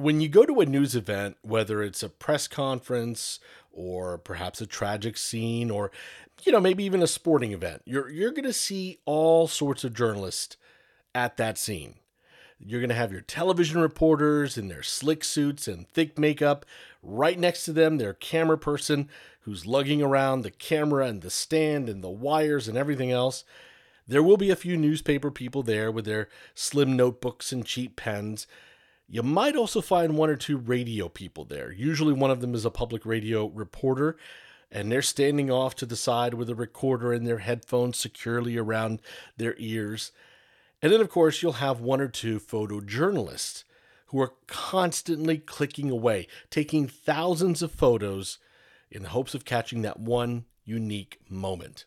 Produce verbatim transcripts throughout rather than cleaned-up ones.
When you go to a news event, whether it's a press conference or perhaps a tragic scene or, you know, maybe even a sporting event, you're you're going to see all sorts of journalists at that scene. You're going to have your television reporters in their slick suits and thick makeup. Right next to them, their camera person who's lugging around the camera and the stand and the wires and everything else. There will be a few newspaper people there with their slim notebooks and cheap pens. You might also find one or two radio people there. Usually one of them is a public radio reporter, and they're standing off to the side with a recorder and their headphones securely around their ears. And then, of course, you'll have one or two photojournalists who are constantly clicking away, taking thousands of photos in the hopes of catching that one unique moment.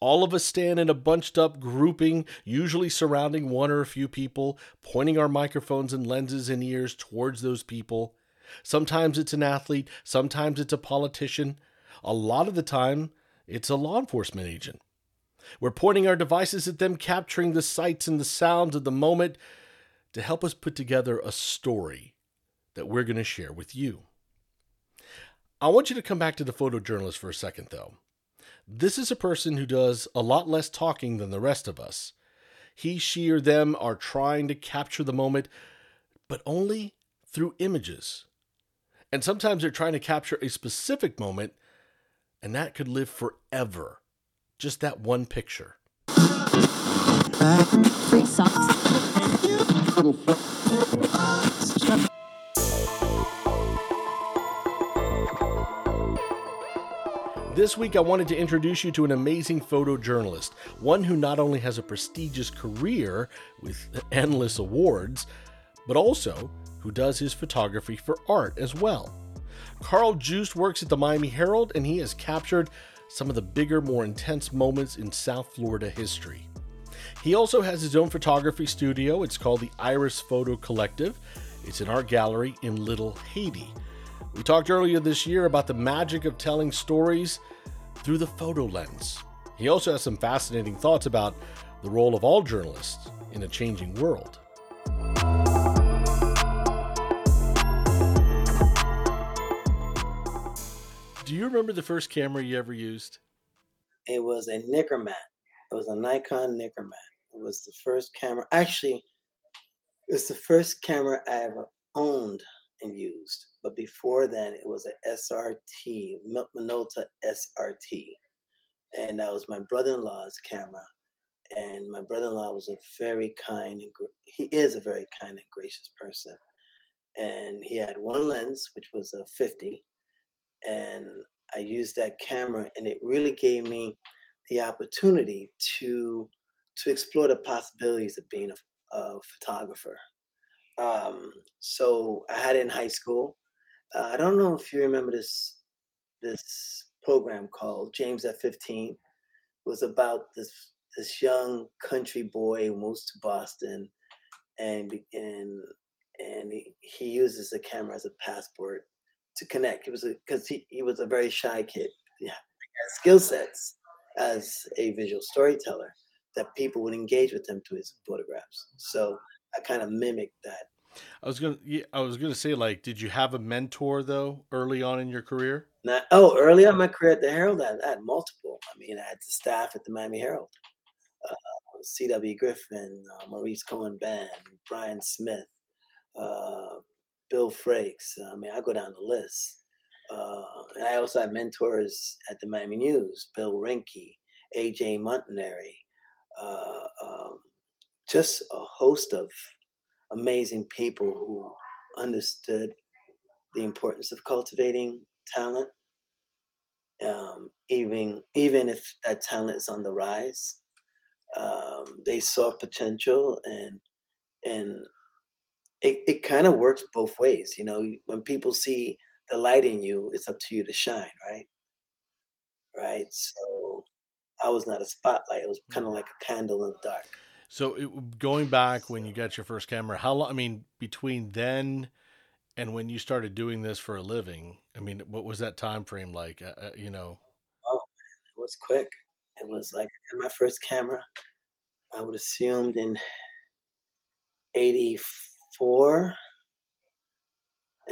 All of us stand in a bunched-up grouping, usually surrounding one or a few people, pointing our microphones and lenses and ears towards those people. Sometimes it's an athlete, sometimes it's a politician. A lot of the time, it's a law enforcement agent. We're pointing our devices at them, capturing the sights and the sounds of the moment to help us put together a story that we're going to share with you. I want you to come back to the photojournalist for a second, though. This is a person who does a lot less talking than the rest of us. He, she, or them are trying to capture the moment, but only through images. And sometimes they're trying to capture a specific moment, and that could live forever. Just that one picture. This week, I wanted to introduce you to an amazing photojournalist, one who not only has a prestigious career with endless awards, but also who does his photography for art as well. Carl Juste works at the Miami Herald, and he has captured some of the bigger, more intense moments in South Florida history. He also has his own photography studio. It's called the Iris Photo Collective. It's an art gallery in Little Haiti. We talked earlier this year about the magic of telling stories through the photo lens. He also has some fascinating thoughts about the role of all journalists in a changing world. Do you remember the first camera you ever used? It was a Nikkormat. It was a Nikon Nikkormat. It was the first camera. Actually, it was the first camera I ever owned and used. But before then, it was an S R T, Minolta S R T. And that was my brother-in-law's camera. And my brother-in-law was a very kind, and he is a very kind and gracious person. And he had one lens, which was a fifty. And I used that camera, and it really gave me the opportunity to to explore the possibilities of being a, a photographer. Um, so I had it in high school. Uh, I don't know if you remember this this program called James at fifteen. It was about this this young country boy who moves to Boston, and and and he, he uses the camera as a passport to connect. It was because he, he was a very shy kid. Yeah, skill sets as a visual storyteller that people would engage with him to his photographs. So I kind of mimicked that. I was gonna, I was gonna say, like, did you have a mentor though early on in your career? Not, oh, early on in my career at the Herald, I, I had multiple. I mean, I had the staff at the Miami Herald, uh, C W Griffin, uh, Maurice Cohen Band, Brian Smith. Uh, Bill Frakes. I mean, I go down the list. Uh, and I also have mentors at the Miami News, Bill Reinke, A J Montanary, uh, um, just a host of amazing people who understood the importance of cultivating talent, um, even, even if that talent is on the rise. Um, they saw potential, and and It it kind of works both ways. You know, when people see the light in you, it's up to you to shine, right? Right? So I was not a spotlight. It was kind of like a candle in the dark. So it, going back when you got your first camera, how long, I mean, between then and when you started doing this for a living, I mean, what was that time frame like, uh, you know? Oh, man, it was quick. It was like my first camera, I would assume in eighty-four.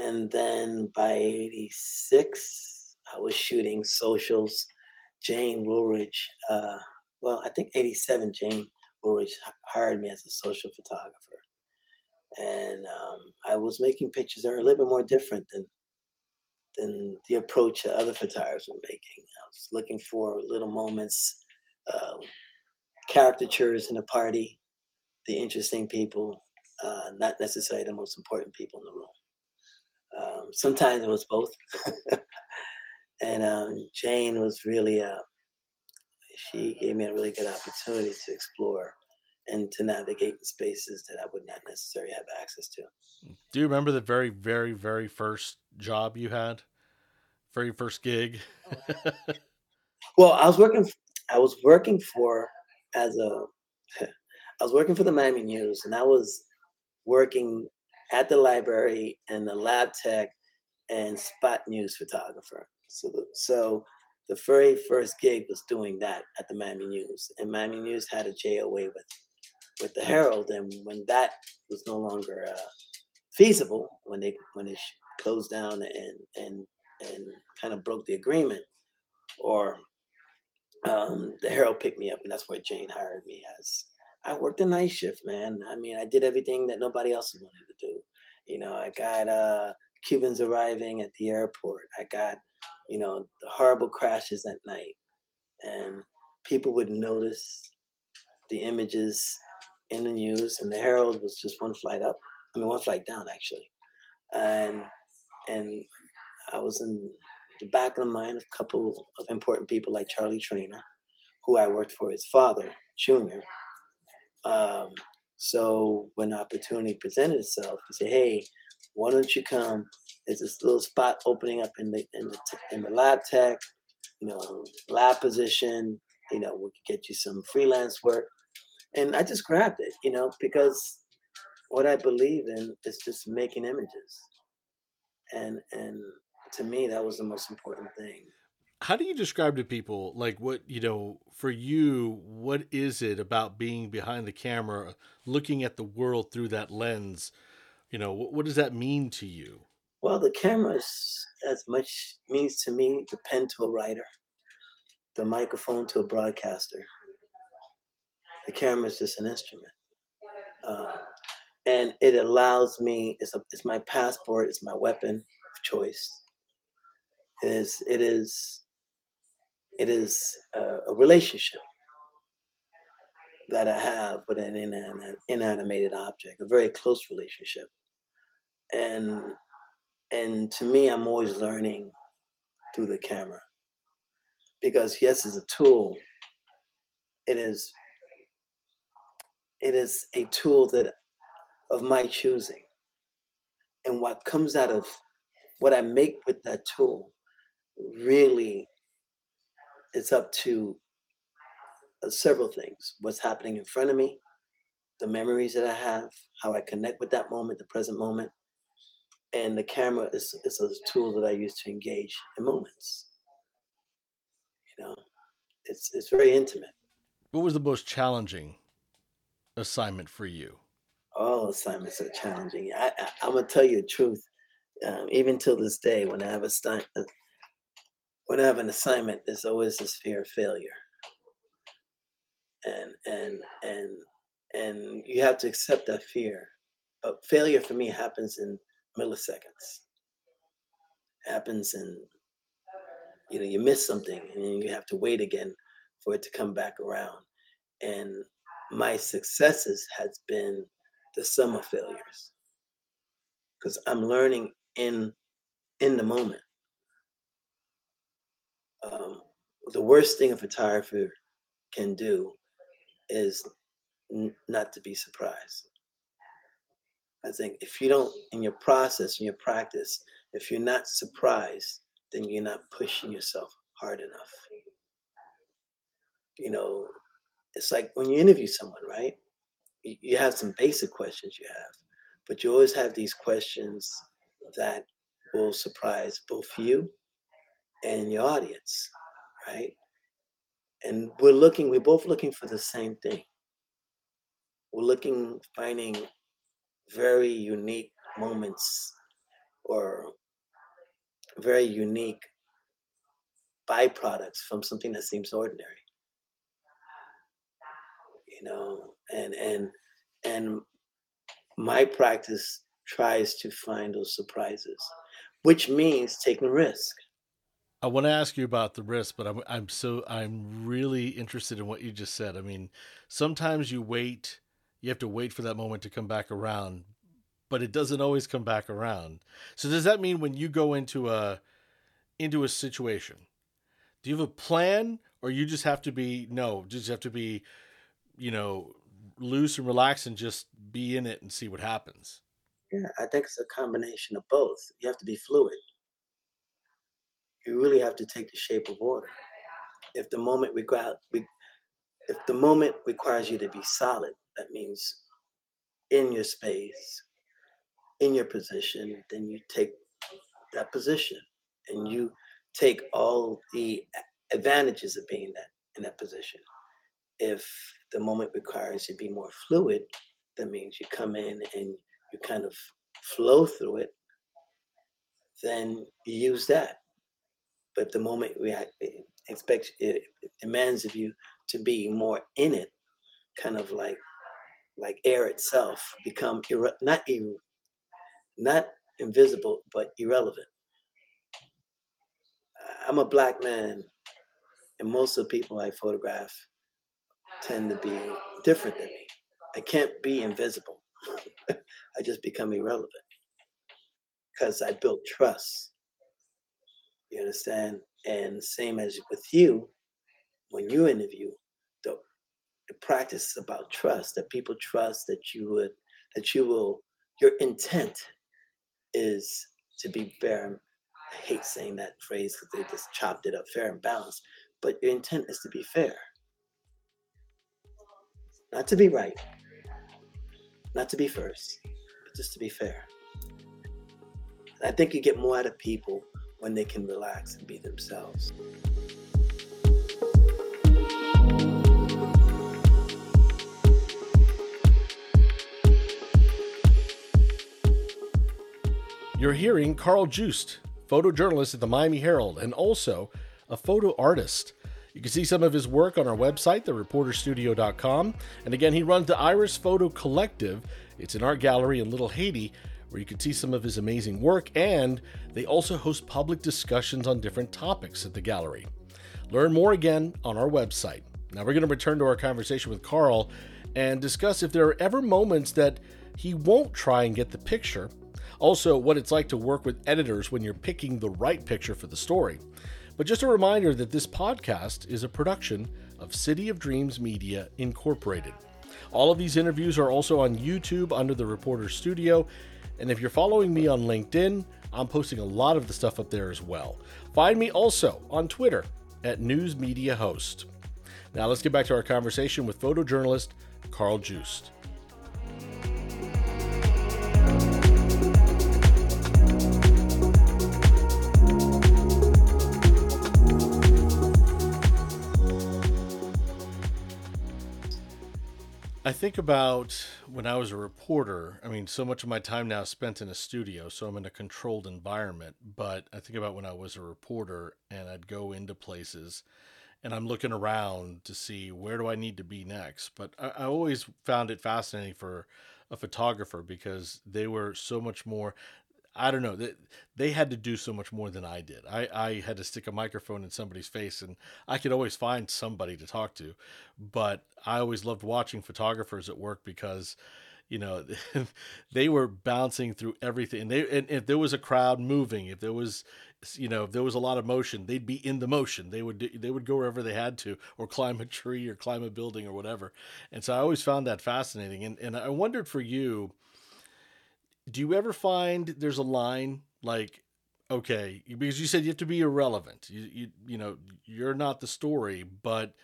And then by eighty-six, I was shooting socials. Jane Woolridge, uh, well, I think eighty-seven, Jane Woolridge hired me as a social photographer. And um, I was making pictures that were a little bit more different than than the approach that other photographers were making. I was looking for little moments, uh, caricatures in a party, the interesting people, uh, not necessarily the most important people in the room. Um, sometimes it was both. And um, Jane was really, uh, she gave me a really good opportunity to explore and to navigate in spaces that I would not necessarily have access to. Do you remember the very, very, very first job you had? Very first gig? Well, I was working, I was working for, as a, I was working for the Miami News, and I was working at the library and the lab tech and spot news photographer. So the, so the very first gig was doing that at the Miami News, and Miami News had a J O A with with the Herald, and when that was no longer uh, feasible, when they when it closed down and and and kind of broke the agreement, or um, the Herald picked me up, and that's where Jane hired me as. I worked a night shift, man. I mean, I did everything that nobody else wanted to do. You know, I got uh, Cubans arriving at the airport. I got, you know, the horrible crashes at night, and people would notice the images in the news. And the Herald was just one flight up, I mean, one flight down, actually. And and I was in the back of the mind of a couple of important people like Charlie Trina, who I worked for his father, Junior. Um, so when the opportunity presented itself, he said, "Hey, why don't you come? There's this little spot opening up in the in the in the lab tech, you know, lab position. You know, we could get you some freelance work." And I just grabbed it, you know, because what I believe in is just making images, and and to me, that was the most important thing. How do you describe to people, like, what, you know, for you, what is it about being behind the camera, looking at the world through that lens? You know, what, what does that mean to you? Well, the camera is as much means to me, the pen to a writer, the microphone to a broadcaster. The camera is just an instrument. Uh, and it allows me, it's, a, it's my passport, it's my weapon of choice. It is, it is, It is a, a relationship that I have with an inanimate, inanimated object, a very close relationship. And and to me, I'm always learning through the camera. Because yes, it's a tool. It is it is a tool that of my choosing. And what comes out of what I make with that tool really, it's up to uh, several things. What's happening in front of me, the memories that I have, how I connect with that moment, the present moment. And the camera is, is a tool that I use to engage in moments. You know, it's it's very intimate. What was the most challenging assignment for you? All assignments are challenging. I, I, I'm going to tell you the truth. Um, even till this day, when I have a st- When I have an assignment, there's always this fear of failure. And and and and you have to accept that fear. But failure for me happens in milliseconds. It happens in, you know, you miss something and you have to wait again for it to come back around. And my successes has been the sum of failures. Because I'm learning in in the moment. Um, the worst thing a photographer can do is n- not to be surprised. I think if you don't, in your process, in your practice, if you're not surprised, then you're not pushing yourself hard enough. You know, it's like when you interview someone, right? You, you have some basic questions you have, but you always have these questions that will surprise both you and your audience, right? And we're looking, we're both looking for the same thing. We're looking, finding very unique moments or very unique byproducts from something that seems ordinary, you know. And and and my practice tries to find those surprises, which means taking risk. I want to ask you about the risk, but I'm I'm so I'm really interested in what you just said. I mean, sometimes you wait, you have to wait for that moment to come back around, but it doesn't always come back around. So does that mean when you go into a into a situation, do you have a plan, or you just have to be no, just have to be, you know, loose and relax and just be in it and see what happens? Yeah, I think it's a combination of both. You have to be fluid. You really have to take the shape of order. If the moment requires, if the moment requires you to be solid, that means in your space, in your position, then you take that position and you take all the advantages of being that in that position. If the moment requires you to be more fluid, that means you come in and you kind of flow through it, then you use that. But the moment we expect, it demands of you to be more in it, kind of like like air itself, become irre- not ir- not invisible, but irrelevant. I'm a black man, and most of the people I photograph tend to be different than me. I can't be invisible. I just become irrelevant because I built trust. You understand? And same as with you, when you interview, the, the practice is about trust, that people trust that you would, that you will, your intent is to be fair. I hate saying that phrase because they just chopped it up, fair and balanced, but your intent is to be fair. Not to be right, not to be first, but just to be fair. And I think you get more out of people when they can relax and be themselves. You're hearing Carl Juste, photojournalist at the Miami Herald and also a photo artist. You can see some of his work on our website, the reporter studio dot com. And again, he runs the Iris Photo Collective. It's an art gallery in Little Haiti, where you can see some of his amazing work, and they also host public discussions on different topics at the gallery. Learn more again on our website. Now we're going to return to our conversation with Carl and discuss if there are ever moments that he won't try and get the picture, also what it's like to work with editors when you're picking the right picture for the story. But just a reminder that this podcast is a production of City of Dreams Media Incorporated. All of these interviews are also on YouTube under The Reporter's Studio. And if you're following me on LinkedIn, I'm posting a lot of the stuff up there as well. Find me also on Twitter at News Media Host. Now let's get back to our conversation with photojournalist Carl Juste. I think about when I was a reporter. I mean, so much of my time now is spent in a studio, so I'm in a controlled environment. But I think about when I was a reporter and I'd go into places and I'm looking around to see where do I need to be next. But I, I always found it fascinating for a photographer because they were so much more, I don't know, they, they had to do so much more than I did. I, I had to stick a microphone in somebody's face and I could always find somebody to talk to. But I always loved watching photographers at work because, you know, they were bouncing through everything. And they, and if there was a crowd moving, if there was, you know, if there was a lot of motion, they'd be in the motion. They would, they would go wherever they had to, or climb a tree or climb a building or whatever. And so I always found that fascinating. And, and I wondered for you, do you ever find there's a line like, okay, because you said you have to be irrelevant. You, you, you know, you're not the story, but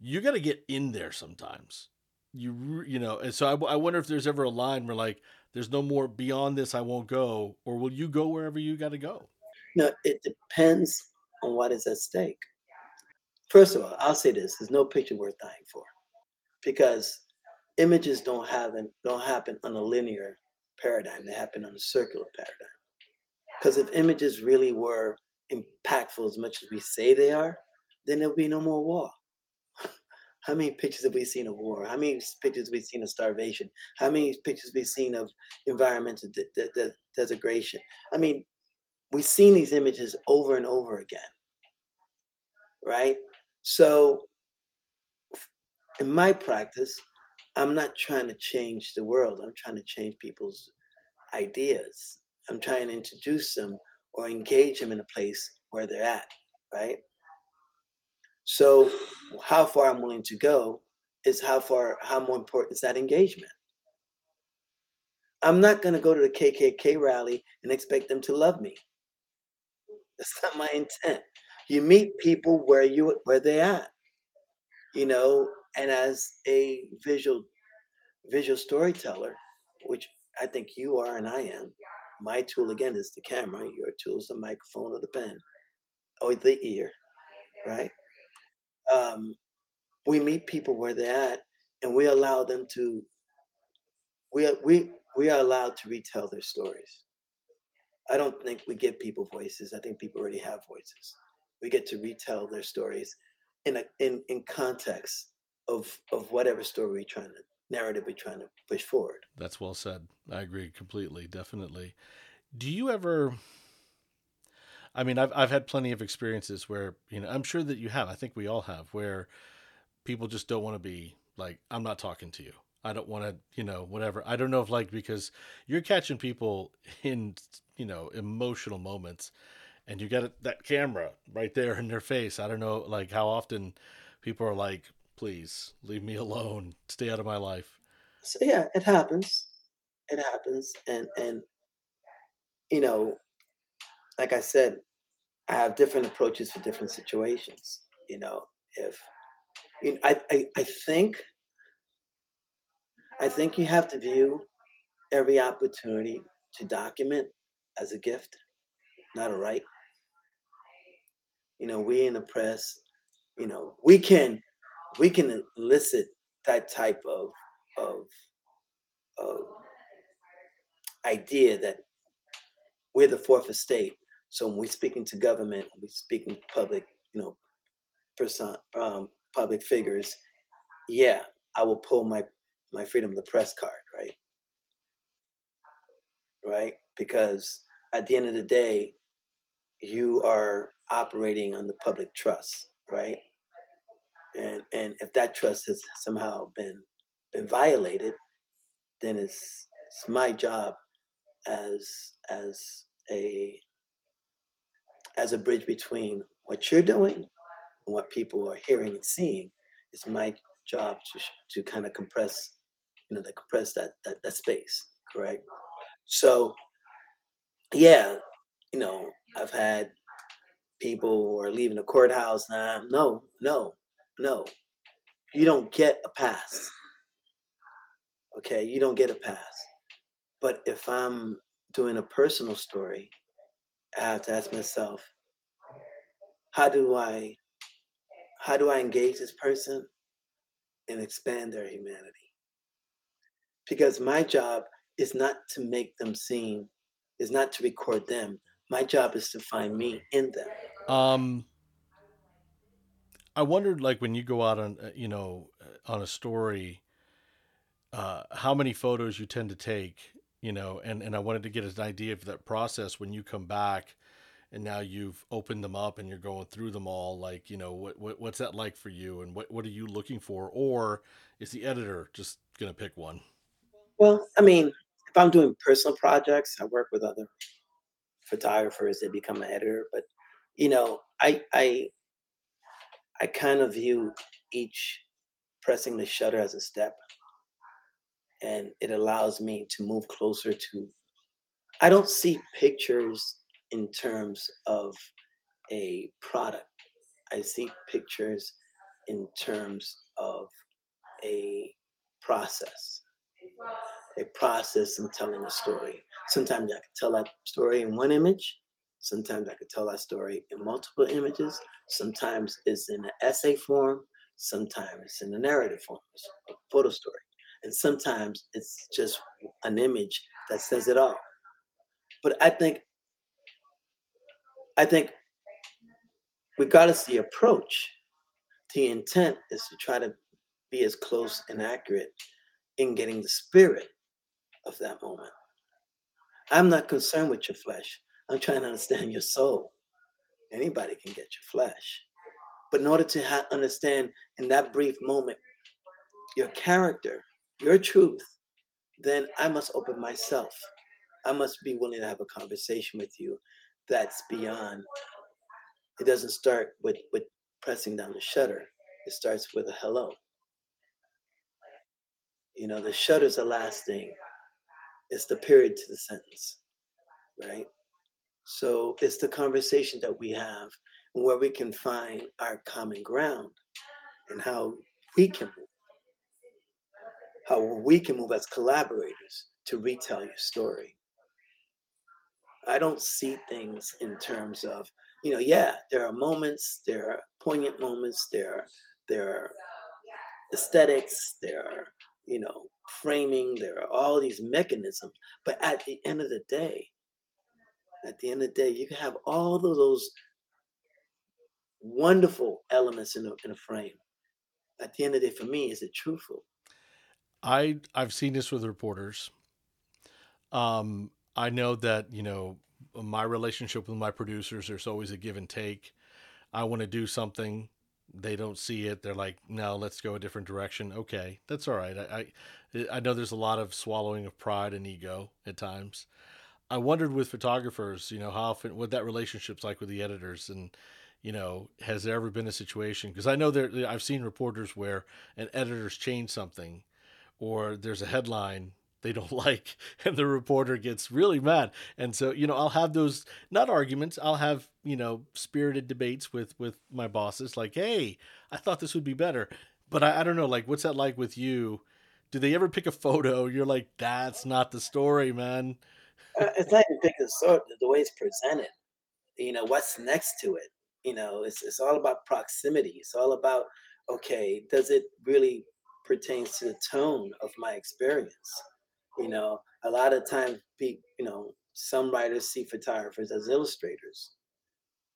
you got to get in there sometimes. You, you know, and so I, I wonder if there's ever a line where like, there's no more beyond this, I won't go, or will you go wherever you got to go? No, it depends on what is at stake. First of all, I'll say this, there's no picture worth dying for, because images don't happen, don't happen on a linear paradigm. They happen on a circular paradigm. Because if images really were impactful as much as we say they are, then there'll be no more war. How many pictures have we seen of war? How many pictures have we seen of starvation? How many pictures have we seen of environmental de- de- de- degradation? I mean, we've seen these images over and over again, right? So in my practice, I'm not trying to change the world. I'm trying to change people's ideas. I'm trying to introduce them or engage them in a place where they're at, right? So how far I'm willing to go is how far, how more important is that engagement? I'm not going to go to the K K K rally and expect them to love me. That's not my intent. You meet people where you where they at, you know. And as a visual visual storyteller, which I think you are and I am, my tool again is the camera. Your tool is the microphone or the pen or the ear, right? Um, we meet people where they're at, and we allow them to. We are, we we are allowed to retell their stories. I don't think we give people voices. I think people already have voices. We get to retell their stories in a in in context of of whatever story we're trying to narrative we're trying to push forward. That's well said. I agree completely, definitely. Do you ever? I mean, I've I've had plenty of experiences where, you know, I'm sure that you have, I think we all have, where people just don't want to be like, I'm not talking to you. I don't want to, you know, whatever. I don't know if like, because you're catching people in, you know, emotional moments and you got that camera right there in their face. I don't know, like how often people are like, please leave me alone, stay out of my life. So yeah, it happens. It happens. And, and, you know, like I said, I have different approaches for different situations. You know, if you know, I, I, I think, I think you have to view every opportunity to document as a gift, not a right. You know, we in the press, you know, we can, we can elicit that type of of, of idea that we're the fourth estate. So when we're speaking to government, when we're speaking to public, you know, person, um, public figures, yeah, I will pull my, my freedom of the press card, right? Right? Because at the end of the day, you are operating on the public trust, right? And and if that trust has somehow been been violated, then it's it's my job as as a as a bridge between what you're doing and what people are hearing and seeing. It's my job to to kind of compress, you know, to compress that, that that space, correct? So, yeah, you know, I've had people who are leaving the courthouse. Nah, no, no, no, you don't get a pass. Okay, you don't get a pass. But if I'm doing a personal story, I have to ask myself, how do I, how do I engage this person and expand their humanity? Because my job is not to make them seem, is not to record them. My job is to find me in them. Um, I wondered, like, when you go out on, you know, on a story, uh, how many photos you tend to take. You know, and, and I wanted to get an idea of that process when you come back and now you've opened them up and you're going through them all, like, you know, what, what what's that like for you and what, what are you looking for? Or is the editor just going to pick one? Well, I mean, if I'm doing personal projects, I work with other photographers, they become an editor, but, you know, I, I, I kind of view each pressing the shutter as a step. And it allows me to move closer to, I don't see pictures in terms of a product. I see pictures in terms of a process, a process in telling a story. Sometimes I can tell that story in one image. Sometimes I can tell that story in multiple images. Sometimes it's in an essay form. Sometimes it's in a narrative form, a photo story. And sometimes it's just an image that says it all. But I think I think regardless of the approach, the intent is to try to be as close and accurate in getting the spirit of that moment. I'm not concerned with your flesh. I'm trying to understand your soul. Anybody can get your flesh. But in order to ha- understand in that brief moment, your character, your truth, then I must open myself. I must be willing to have a conversation with you that's beyond. It doesn't start with, with pressing down the shutter. It starts with a hello. You know, the shutter's the last thing. It's the period to the sentence, right? So it's the conversation that we have and where we can find our common ground and how we can move, how we can move as collaborators to retell your story. I don't see things in terms of, you know, yeah, there are moments, there are poignant moments, there are, there are aesthetics, there are, you know, framing, there are all these mechanisms. But at the end of the day, at the end of the day, you can have all of those wonderful elements in a, in a frame. At the end of the day, for me, is it truthful? I, I've seen this with reporters. Um, I know that, you know, my relationship with my producers, there's always a give and take. I want to do something. They don't see it. They're like, no, let's go a different direction. Okay, that's all right. I, I, I know there's a lot of swallowing of pride and ego at times. I wondered with photographers, you know, how often, what that relationship's like with the editors, and, you know, has there ever been a situation? Because I know there, I've seen reporters where an editor's changed something, or there's a headline they don't like, and the reporter gets really mad. And so, you know, I'll have those, not arguments, I'll have, you know, spirited debates with, with my bosses, like, hey, I thought this would be better. But I, I don't know, like, what's that like with you? Do they ever pick a photo? You're like, that's not the story, man. Uh, it's not even pick the sort, the way it's presented, you know, what's next to it. You know, it's it's all about proximity. It's all about, okay, does it really pertain to the tone of my experience? You know, a lot of times, you know, some writers see photographers as illustrators,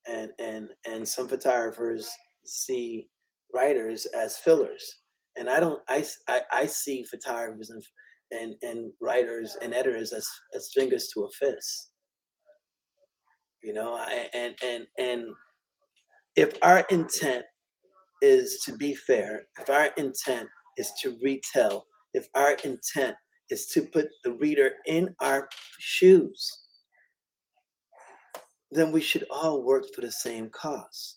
and and and some photographers see writers as fillers. And I don't, I, I, I see photographers and and and writers and editors as, as fingers to a fist. You know, I, and and and if our intent is to be fair, if our intent is to retell, if our intent is to put the reader in our shoes, then we should all work for the same cause.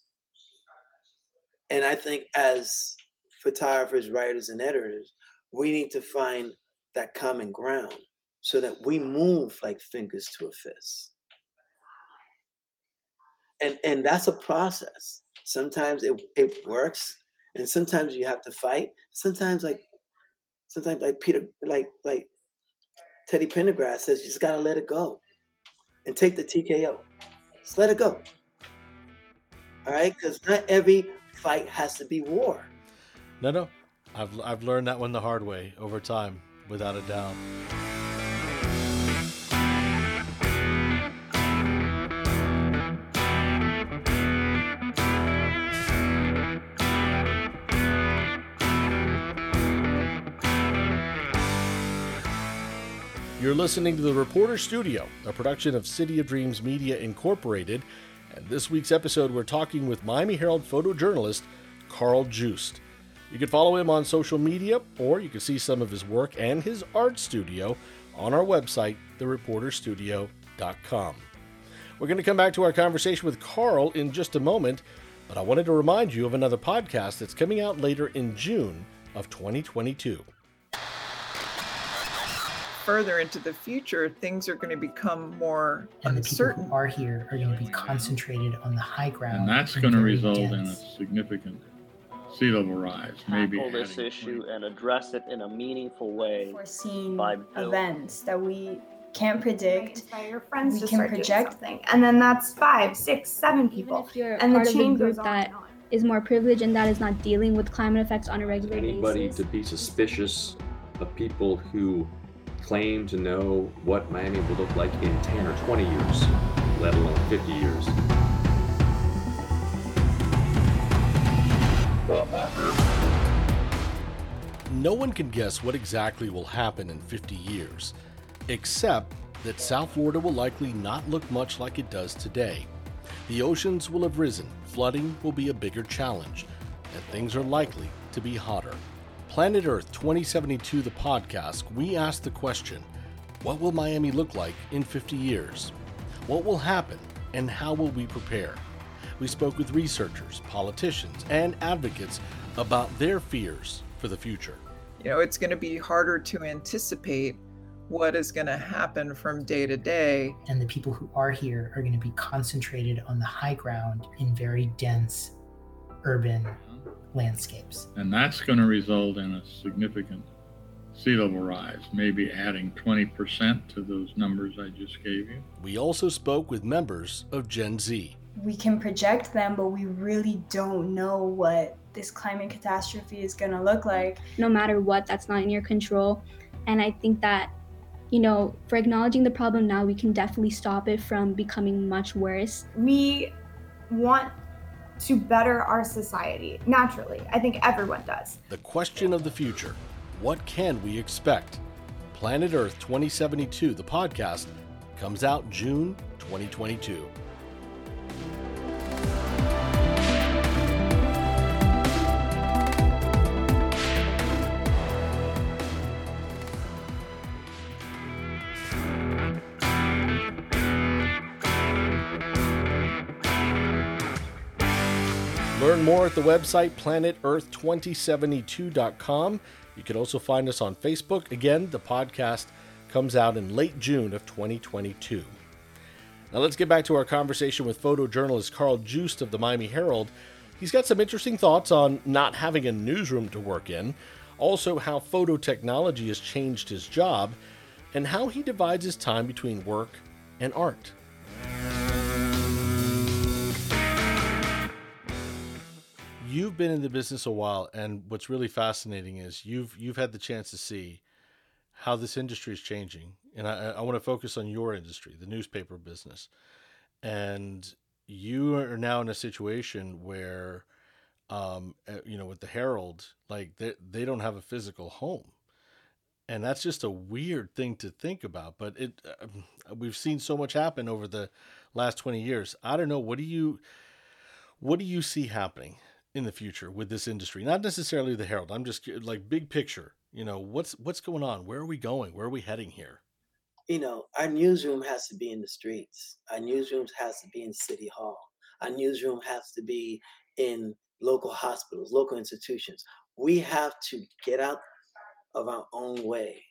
And I think as photographers, writers, and editors, we need to find that common ground so that we move like fingers to a fist. And and that's a process. Sometimes it, it works, and sometimes you have to fight. Sometimes like Sometimes like Peter, like like Teddy Pendergrass says, you just gotta let it go and take the T K O. Just let it go. All right, because not every fight has to be war. No, no, I've I've learned that one the hard way over time, without a doubt. You're listening to The Reporter's Studio, a production of City of Dreams Media Incorporated. And this week's episode, we're talking with Miami Herald photojournalist Carl Juste. You can follow him on social media, or you can see some of his work and his art studio on our website, the reporter studio dot com. We're going to come back to our conversation with Carl in just a moment, but I wanted to remind you of another podcast that's coming out later in June of twenty twenty-two. Further into the future, things are going to become more and uncertain. The people who are here are going to be concentrated on the high ground. And that's going to result dense. in a significant sea level rise. Maybe tackle this issue and address it in a meaningful way. Foreseen by events that we can't predict. Your friends we to can project things, and then that's five, six, seven people, and the chain goes on and on. Is more privileged and that is not dealing with climate effects on a regular basis. Anybody to be suspicious of people who claim to know what Miami will look like in ten or twenty years let alone fifty years. No one can guess what exactly will happen in fifty years, except that South Florida will likely not look much like it does today. The oceans will have risen, flooding will be a bigger challenge, and things are likely to be hotter. Planet Earth twenty seventy-two, the podcast, we asked the question, what will Miami look like in fifty years? What will happen, and how will we prepare? We spoke with researchers, politicians, and advocates about their fears for the future. You know, it's going to be harder to anticipate what is going to happen from day to day. And the people who are here are going to be concentrated on the high ground in very dense urban landscapes. And that's going to result in a significant sea level rise, maybe adding twenty percent to those numbers I just gave you. We also spoke with members of Gen Z. We can project them, but we really don't know what this climate catastrophe is going to look like. No matter what, that's not in your control. And I think that, you know, for acknowledging the problem now, we can definitely stop it from becoming much worse. We want to better our society, naturally. I think everyone does. The question of the future, what can we expect? Planet Earth twenty seventy-two, the podcast, comes out June twenty twenty-two. Learn more at the website planet earth twenty seventy-two dot com. You can also find us on Facebook. Again, the podcast comes out in late June of twenty twenty-two. Now let's get back to our conversation with photojournalist Carl Juste of the Miami Herald. He's got some interesting thoughts on not having a newsroom to work in, also how photo technology has changed his job, and how he divides his time between work and art. You've been in the business a while, and what's really fascinating is you've you've had the chance to see how this industry is changing. And I, I want to focus on your industry, the newspaper business. And you are now in a situation where, um, you know, with the Herald, like they they don't have a physical home, and that's just a weird thing to think about. But it uh, we've seen so much happen over the last twenty years. I don't know. What do you what do you see happening in the future with this industry? Not necessarily the Herald. I'm just like big picture, you know, what's, what's going on? Where are we going? Where are we heading here? You know, our newsroom has to be in the streets. Our newsroom has to be in City Hall. Our newsroom has to be in local hospitals, local institutions. We have to get out of our own way.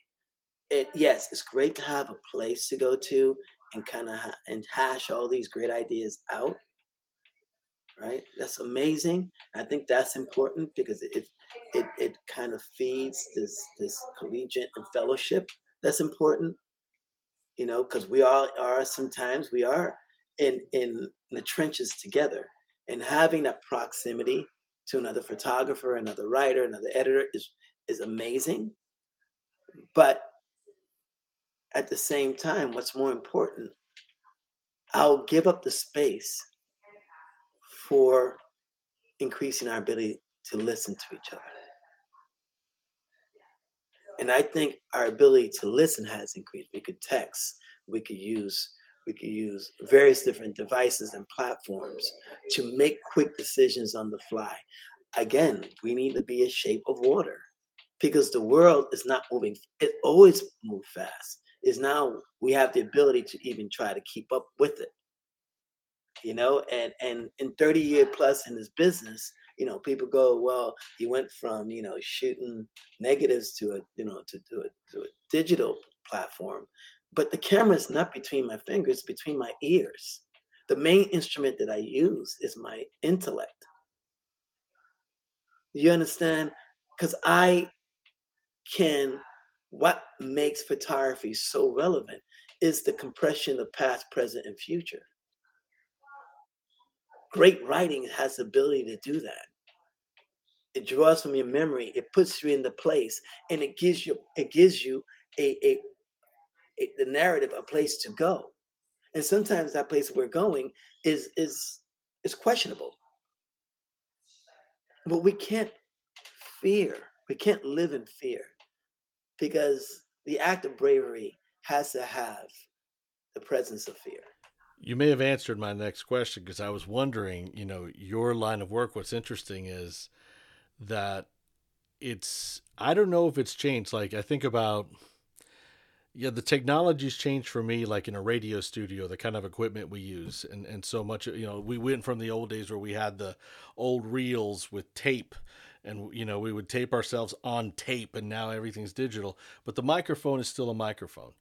It, yes, it's great to have a place to go to and kind of ha- and hash all these great ideas out. Right? That's amazing. I think that's important because it it it kind of feeds this this collegiate and fellowship. That's important, you know, because we all are sometimes we are in in the trenches together, and having that proximity to another photographer, another writer, another editor is is amazing. But at the same time, what's more important, I'll give up the space for increasing our ability to listen to each other. And I think our ability to listen has increased. We could text, we could use, we could use various different devices and platforms to make quick decisions on the fly. Again, we need to be a shape of water because the world is not moving. It always moved fast. It's now we have the ability to even try to keep up with it. You know, and, and in thirty year plus in this business, you know, people go, well, you went from, you know, shooting negatives to a, you know, to do it to a digital platform. But the camera is not between my fingers, between my ears. The main instrument that I use is my intellect. You understand? Because I can, what makes photography so relevant is the compression of past, present, and future. Great writing has the ability to do that. It draws from your memory. It puts you in the place, and it gives you it gives you a, a, a the narrative, a place to go. And sometimes that place we're going is is is questionable. But we can't fear. We can't live in fear, because the act of bravery has to have the presence of fear. You may have answered my next question, because I was wondering, you know, your line of work, what's interesting is that it's, I don't know if it's changed. Like, I think about, yeah, the technology's changed for me, like in a radio studio, the kind of equipment we use. And, and so much, you know, we went from the old days where we had the old reels with tape, and, you know, we would tape ourselves on tape, and now everything's digital, but the microphone is still a microphone.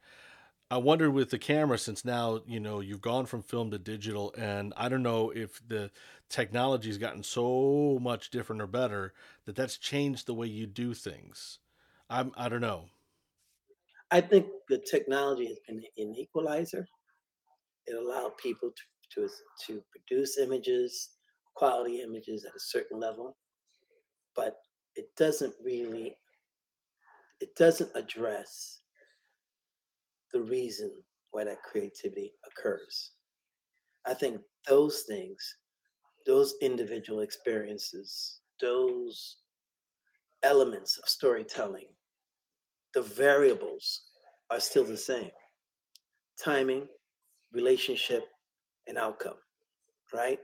I wondered with the camera, since now, you know, you've gone from film to digital, and I don't know if the technology's gotten so much different or better that that's changed the way you do things. I'm, I don't know. I think the technology has been an equalizer. It allowed people to, to, to produce images, quality images at a certain level, but it doesn't really, it doesn't address the reason why that creativity occurs. I think those things, those individual experiences, those elements of storytelling, the variables are still the same. Timing, relationship, and outcome, right?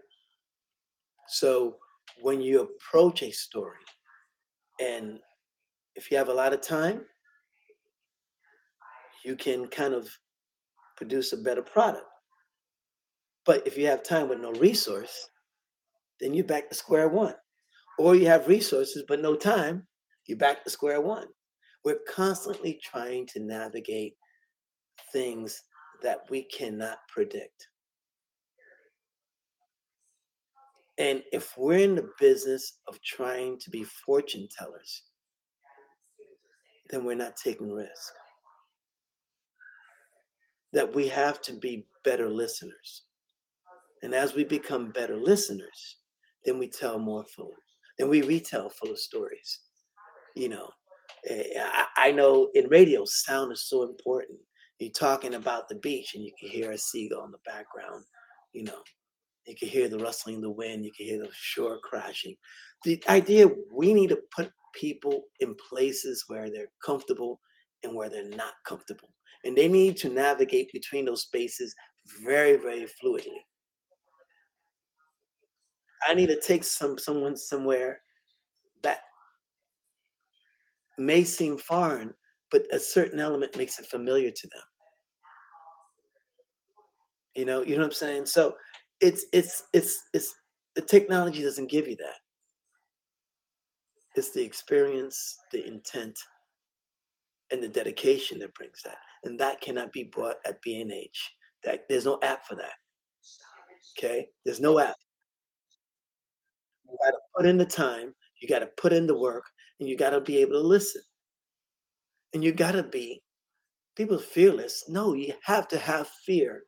So when you approach a story, and if you have a lot of time, you can kind of produce a better product. But if you have time with no resource, then you're back to square one. Or you have resources but no time, you're back to square one. We're constantly trying to navigate things that we cannot predict. And if we're in the business of trying to be fortune tellers, then we're not taking risks. That we have to be better listeners. And as we become better listeners, then we tell more full, then we retell fuller stories. You know, I know in radio, sound is so important. You're talking about the beach and you can hear a seagull in the background, you know, you can hear the rustling of the wind, you can hear the shore crashing. The idea, we need to put people in places where they're comfortable and where they're not comfortable. And they need to navigate between those spaces very, very fluidly. I need to take some someone somewhere that may seem foreign, but a certain element makes it familiar to them. You know, you know what I'm saying? So it's it's it's it's the technology doesn't give you that. It's the experience, the intent, and the dedication that brings that. And that cannot be bought at B and H. That there's no app for that. Okay? There's no app. You gotta put in the time, you gotta put in the work, and you gotta be able to listen. And you gotta be, people are fearless. No, you have to have fear,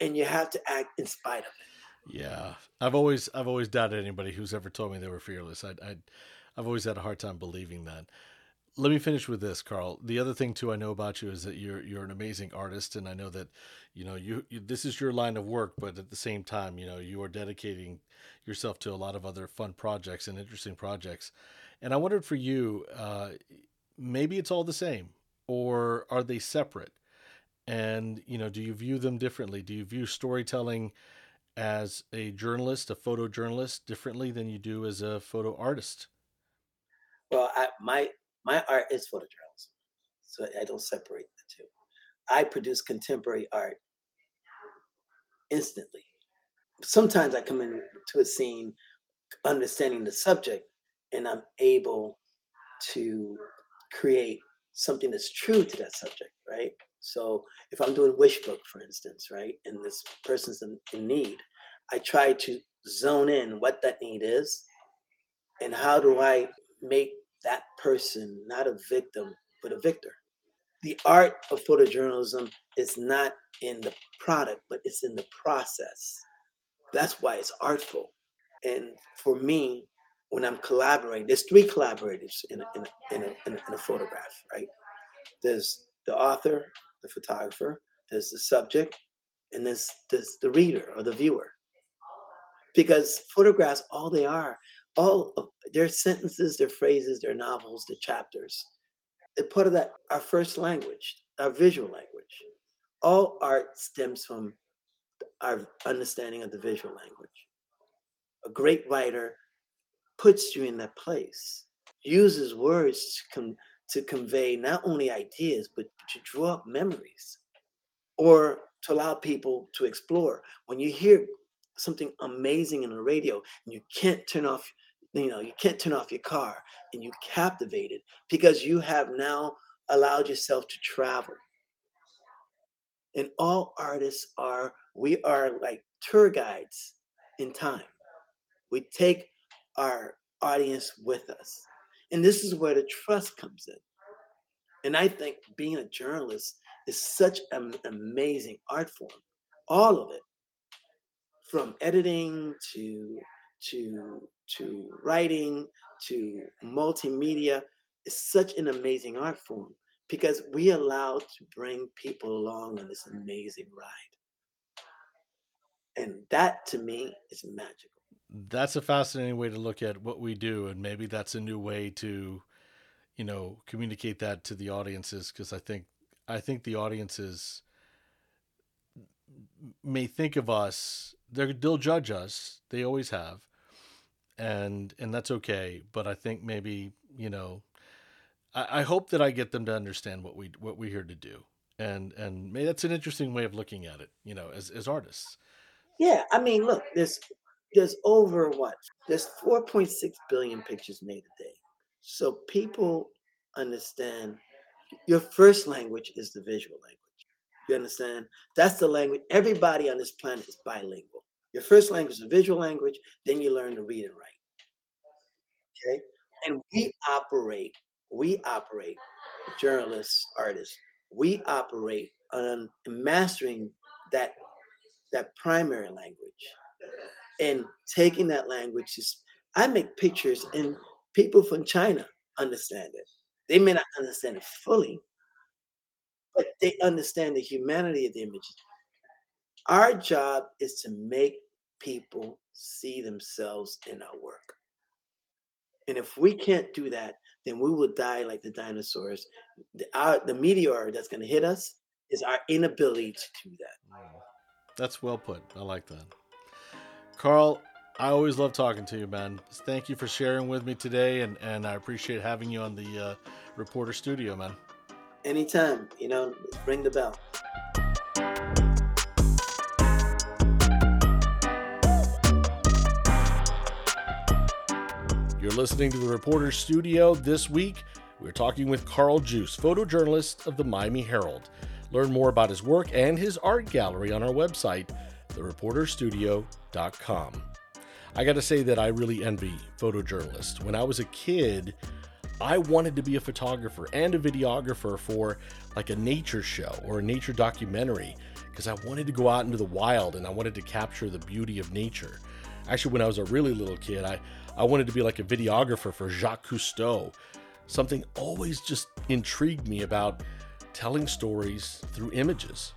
and you have to act in spite of it. Yeah. I've always I've always doubted anybody who's ever told me they were fearless. I I I've always had a hard time believing that. Let me finish with this, Carl. The other thing too I know about you is that you're you're an amazing artist, and I know that, you know, you, you this is your line of work, but at the same time, you know, you are dedicating yourself to a lot of other fun projects and interesting projects. And I wondered for you, uh, maybe it's all the same, or are they separate? And, you know, do you view them differently? Do you view storytelling as a journalist, a photojournalist, differently than you do as a photo artist? Well, I, my My art is photojournalism, so I don't separate the two. I produce contemporary art instantly. Sometimes I come into a scene understanding the subject, and I'm able to create something that's true to that subject, right? So if I'm doing wish book, for instance, right, and this person's in, in need, I try to zone in what that need is, and how do I make that person not a victim, but a victor. The art of photojournalism is not in the product, but it's in the process. That's why it's artful. And for me, when I'm collaborating, there's three collaborators in a, in a, in a, in a, in a photograph, right? There's the author, the photographer, there's the subject, and this, this the reader or the viewer. Because photographs, all they are, all of their sentences, their phrases, their novels, the chapters, they're part of that, our first language, our visual language. All art stems from our understanding of the visual language. A great writer puts you in that place, uses words to, com- to convey not only ideas, but to draw up memories or to allow people to explore. When you hear something amazing in the radio and you can't turn off, you know, you can't turn off your car and you captivate it because you have now allowed yourself to travel. And all artists are, we are like tour guides in time. We take our audience with us. And this is where the trust comes in. And I think being a journalist is such an amazing art form, all of it, from editing to, to, to writing to multimedia, is such an amazing art form because we allow to bring people along on this amazing ride. And that to me is magical. That's a fascinating way to look at what we do. And maybe that's a new way to, you know, communicate that to the audiences. Cause I think, I think the audiences may think of us, they'll judge us. They always have. And, and that's okay. But I think maybe, you know, I, I hope that I get them to understand what we, what we're here to do. And, and maybe that's an interesting way of looking at it, you know, as, as artists. Yeah. I mean, look, this, There's over what? There's four point six billion pictures made a day. So people understand your first language is the visual language. You understand? That's the language. Everybody on this planet is bilingual. Your first language is the visual language. Then you learn to read and write. Okay? And we operate, we operate, journalists, artists, we operate on mastering that, that primary language. And taking that language, I make pictures and people from China understand it. They may not understand it fully, but they understand the humanity of the images. Our job is to make people see themselves in our work. And if we can't do that, then we will die like the dinosaurs. The, our, the meteor that's going to hit us is our inability to do that. Wow. That's well put. I like that. Carl, I always love talking to you, man. Thank you for sharing with me today, and, and I appreciate having you on the uh, Reporter Studio, man. Anytime, you know, ring the bell. You're listening to the Reporter Studio this week. We're talking with Carl Juste, photojournalist of the Miami Herald. Learn more about his work and his art gallery on our website, the reporter studio dot com. I gotta say that I really envy photojournalists. When I was a kid, I wanted to be a photographer and a videographer for like a nature show or a nature documentary because I wanted to go out into the wild and I wanted to capture the beauty of nature. Actually, when I was a really little kid, I, I wanted to be like a videographer for Jacques Cousteau. Something always just intrigued me about telling stories through images.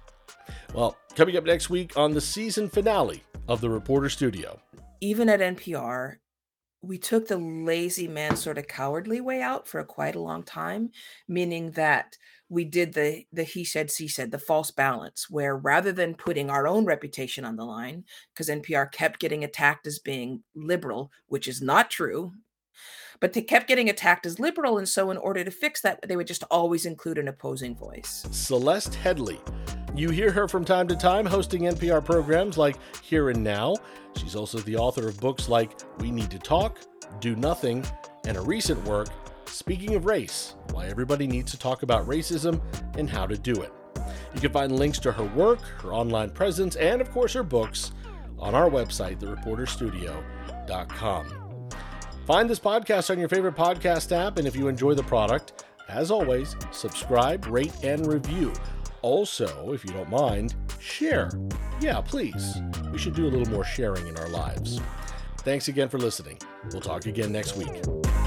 Well, coming up next week on the season finale of The Reporter Studio. Even at N P R, we took the lazy man sort of cowardly way out for quite a long time, meaning that we did the, the he said, she said, the false balance, where rather than putting our own reputation on the line, because N P R kept getting attacked as being liberal, which is not true, but they kept getting attacked as liberal. And so in order to fix that, they would just always include an opposing voice. Celeste Headley. You hear her from time to time hosting N P R programs like Here and Now. She's also the author of books like We Need to Talk, Do Nothing, and her recent work, Speaking of Race, Why Everybody Needs to Talk About Racism and How to Do It. You can find links to her work, her online presence, and of course her books on our website, the reporter studio dot com. Find this podcast on your favorite podcast app, and if you enjoy the product, as always, subscribe, rate, and review. Also, if you don't mind, share. Yeah, please. We should do a little more sharing in our lives. Thanks again for listening. We'll talk again next week.